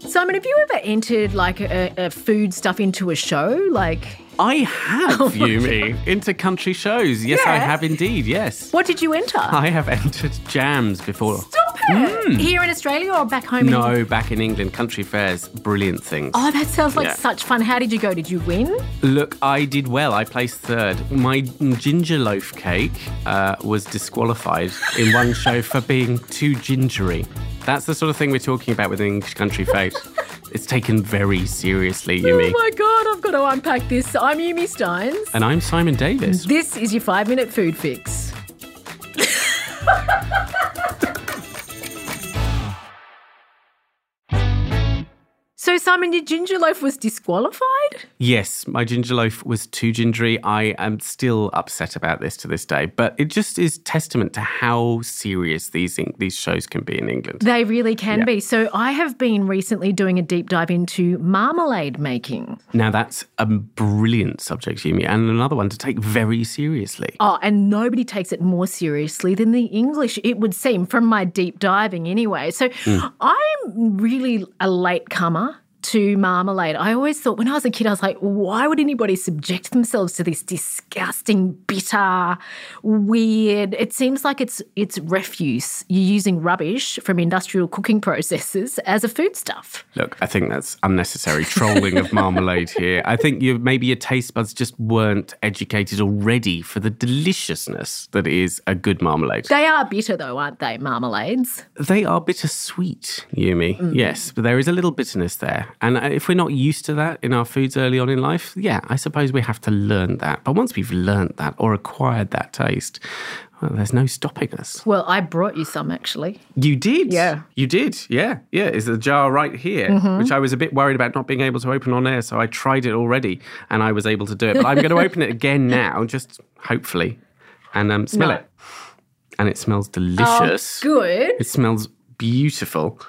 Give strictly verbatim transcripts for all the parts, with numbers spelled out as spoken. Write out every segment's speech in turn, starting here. Simon, have you ever entered like a, a food stuff into a show? Like I have, oh Yumi, into country shows. Yes, yeah. I have indeed, yes. What did you enter? I have entered jams before. Stop it! Mm. Here in Australia or back home? No, in back in England. Country fairs, brilliant things. Oh, that sounds like yeah. such fun. How did you go? Did you win? Look, I did well. I placed third. My ginger loaf cake uh, was disqualified in one show for being too gingery. That's the sort of thing we're talking about with English country fairs. It's taken very seriously, Yumi. Oh, my God, I've got to unpack this. I'm Yumi Steins. And I'm Simon Davis. This is your five minute Food Fix. So, Simon, your ginger loaf was disqualified? Yes, my ginger loaf was too gingery. I am still upset about this to this day. But it just is testament to how serious these these shows can be in England. They really can yeah. be. So I have been recently doing a deep dive into marmalade making. Now, that's a brilliant subject, Yumi, and another one to take very seriously. Oh, and nobody takes it more seriously than the English, it would seem, from my deep diving anyway. So mm. I'm really a latecomer to marmalade. I always thought when I was a kid, I was like, why would anybody subject themselves to this disgusting, bitter, weird? It seems like it's it's refuse. You're using rubbish from industrial cooking processes as a foodstuff. Look, I think that's unnecessary trolling of marmalade here. I think you maybe your taste buds just weren't educated already for the deliciousness that is a good marmalade. They are bitter though, aren't they, marmalades? They are bittersweet, Yumi. Mm. Yes, but there is a little bitterness there. And if we're not used to that in our foods early on in life, yeah, I suppose we have to learn that. But once we've learned that or acquired that taste, well, there's no stopping us. Well, I brought you some, actually. You did? Yeah. You did, yeah. Yeah, it's a jar right here, mm-hmm. which I was a bit worried about not being able to open on air, so I tried it already and I was able to do it. But I'm going to open it again now, just hopefully, and um, smell no. it. And it smells delicious. Oh, good. It smells beautiful.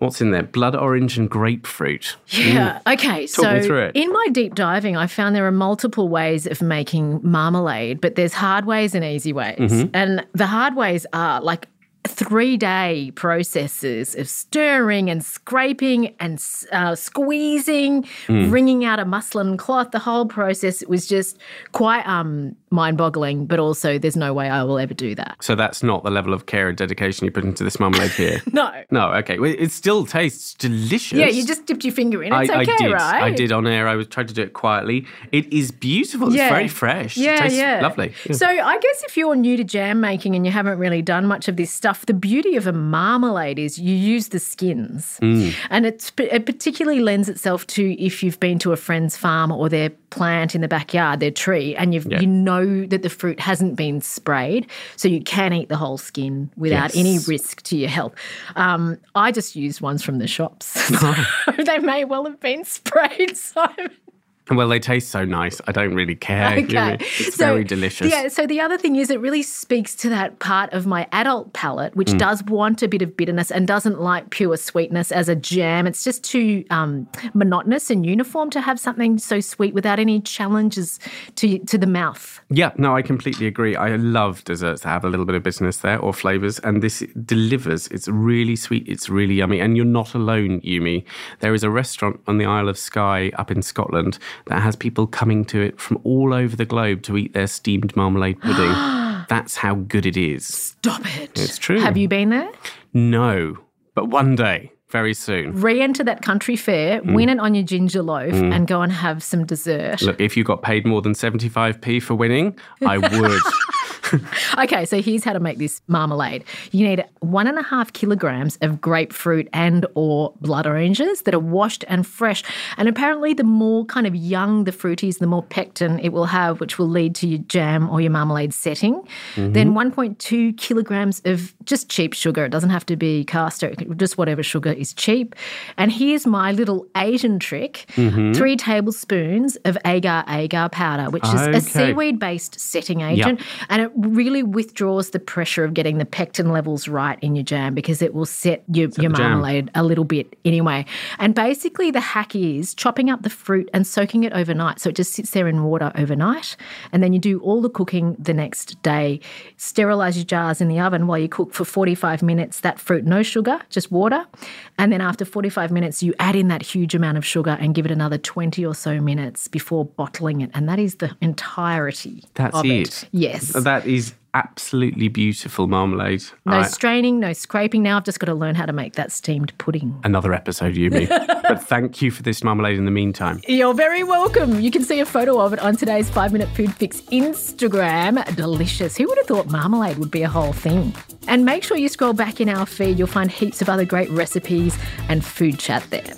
What's in there? Blood orange and grapefruit. Yeah. Mm. Okay. Talk so me through it. In my deep diving, I found there are multiple ways of making marmalade, but there's hard ways and easy ways. Mm-hmm. And the hard ways are like three-day processes of stirring and scraping and uh, squeezing, mm. wringing out a muslin cloth. The whole process was just quite um, mind-boggling, but also there's no way I will ever do that. So that's not the level of care and dedication you put into this marmalade here? No. No, okay. Well, it still tastes delicious. Yeah, you just dipped your finger in. It's I, okay, I did. right? I did on air. I was trying to do it quietly. It is beautiful. Yeah. It's very fresh. Yeah, it tastes yeah. lovely. Yeah. So I guess if you're new to jam making and you haven't really done much of this stuff, the beauty of a marmalade is you use the skins mm. and it's, it particularly lends itself to if you've been to a friend's farm or their plant in the backyard, their tree, and you've, yeah. you know that the fruit hasn't been sprayed, so you can eat the whole skin without yes. any risk to your health. Um, I just used ones from the shops. So they may well have been sprayed, Simon. Well, they taste so nice. I don't really care. Okay. You know, it's so, very delicious. Yeah, so the other thing is it really speaks to that part of my adult palate, which mm. does want a bit of bitterness and doesn't like pure sweetness as a jam. It's just too um, monotonous and uniform to have something so sweet without any challenges to to the mouth. Yeah, no, I completely agree. I love desserts that have a little bit of bitterness there or flavours, and this delivers. It's really sweet. It's really yummy. And you're not alone, Yumi. There is a restaurant on the Isle of Skye up in Scotland that has people coming to it from all over the globe to eat their steamed marmalade pudding. That's how good it is. Stop it. It's true. Have you been there? No, but one day, very soon. Re-enter that country fair, mm. win it on your ginger loaf mm. and go and have some dessert. Look, if you got paid more than seventy-five p for winning, I would. Okay, so here's how to make this marmalade. You need one and a half kilograms of grapefruit and or blood oranges that are washed and fresh. And apparently the more kind of young the fruit is, the more pectin it will have, which will lead to your jam or your marmalade setting. Mm-hmm. Then one point two kilograms of just cheap sugar. It doesn't have to be caster, just whatever sugar is cheap. And here's my little Asian trick, mm-hmm. three tablespoons of agar agar powder, which is okay. a seaweed-based setting agent. Yep. And it really withdraws the pressure of getting the pectin levels right in your jam, because it will set your, set your marmalade a little bit anyway. And basically the hack is chopping up the fruit and soaking it overnight. So it just sits there in water overnight, and then you do all the cooking the next day. Sterilise your jars in the oven while you cook for forty-five minutes that fruit, no sugar, just water. And then after forty-five minutes, you add in that huge amount of sugar and give it another twenty or so minutes before bottling it. And that is the entirety That's of it. That's it? Yes. That is absolutely beautiful marmalade. No I, straining, no scraping. Now I've just got to learn how to make that steamed pudding. Another episode, Yumi. But thank you for this marmalade in the meantime. You're very welcome. You can see a photo of it on today's five minute food fix Instagram. Delicious. Who would have thought marmalade would be a whole thing? And make sure you scroll back in our feed. You'll find heaps of other great recipes and food chat there.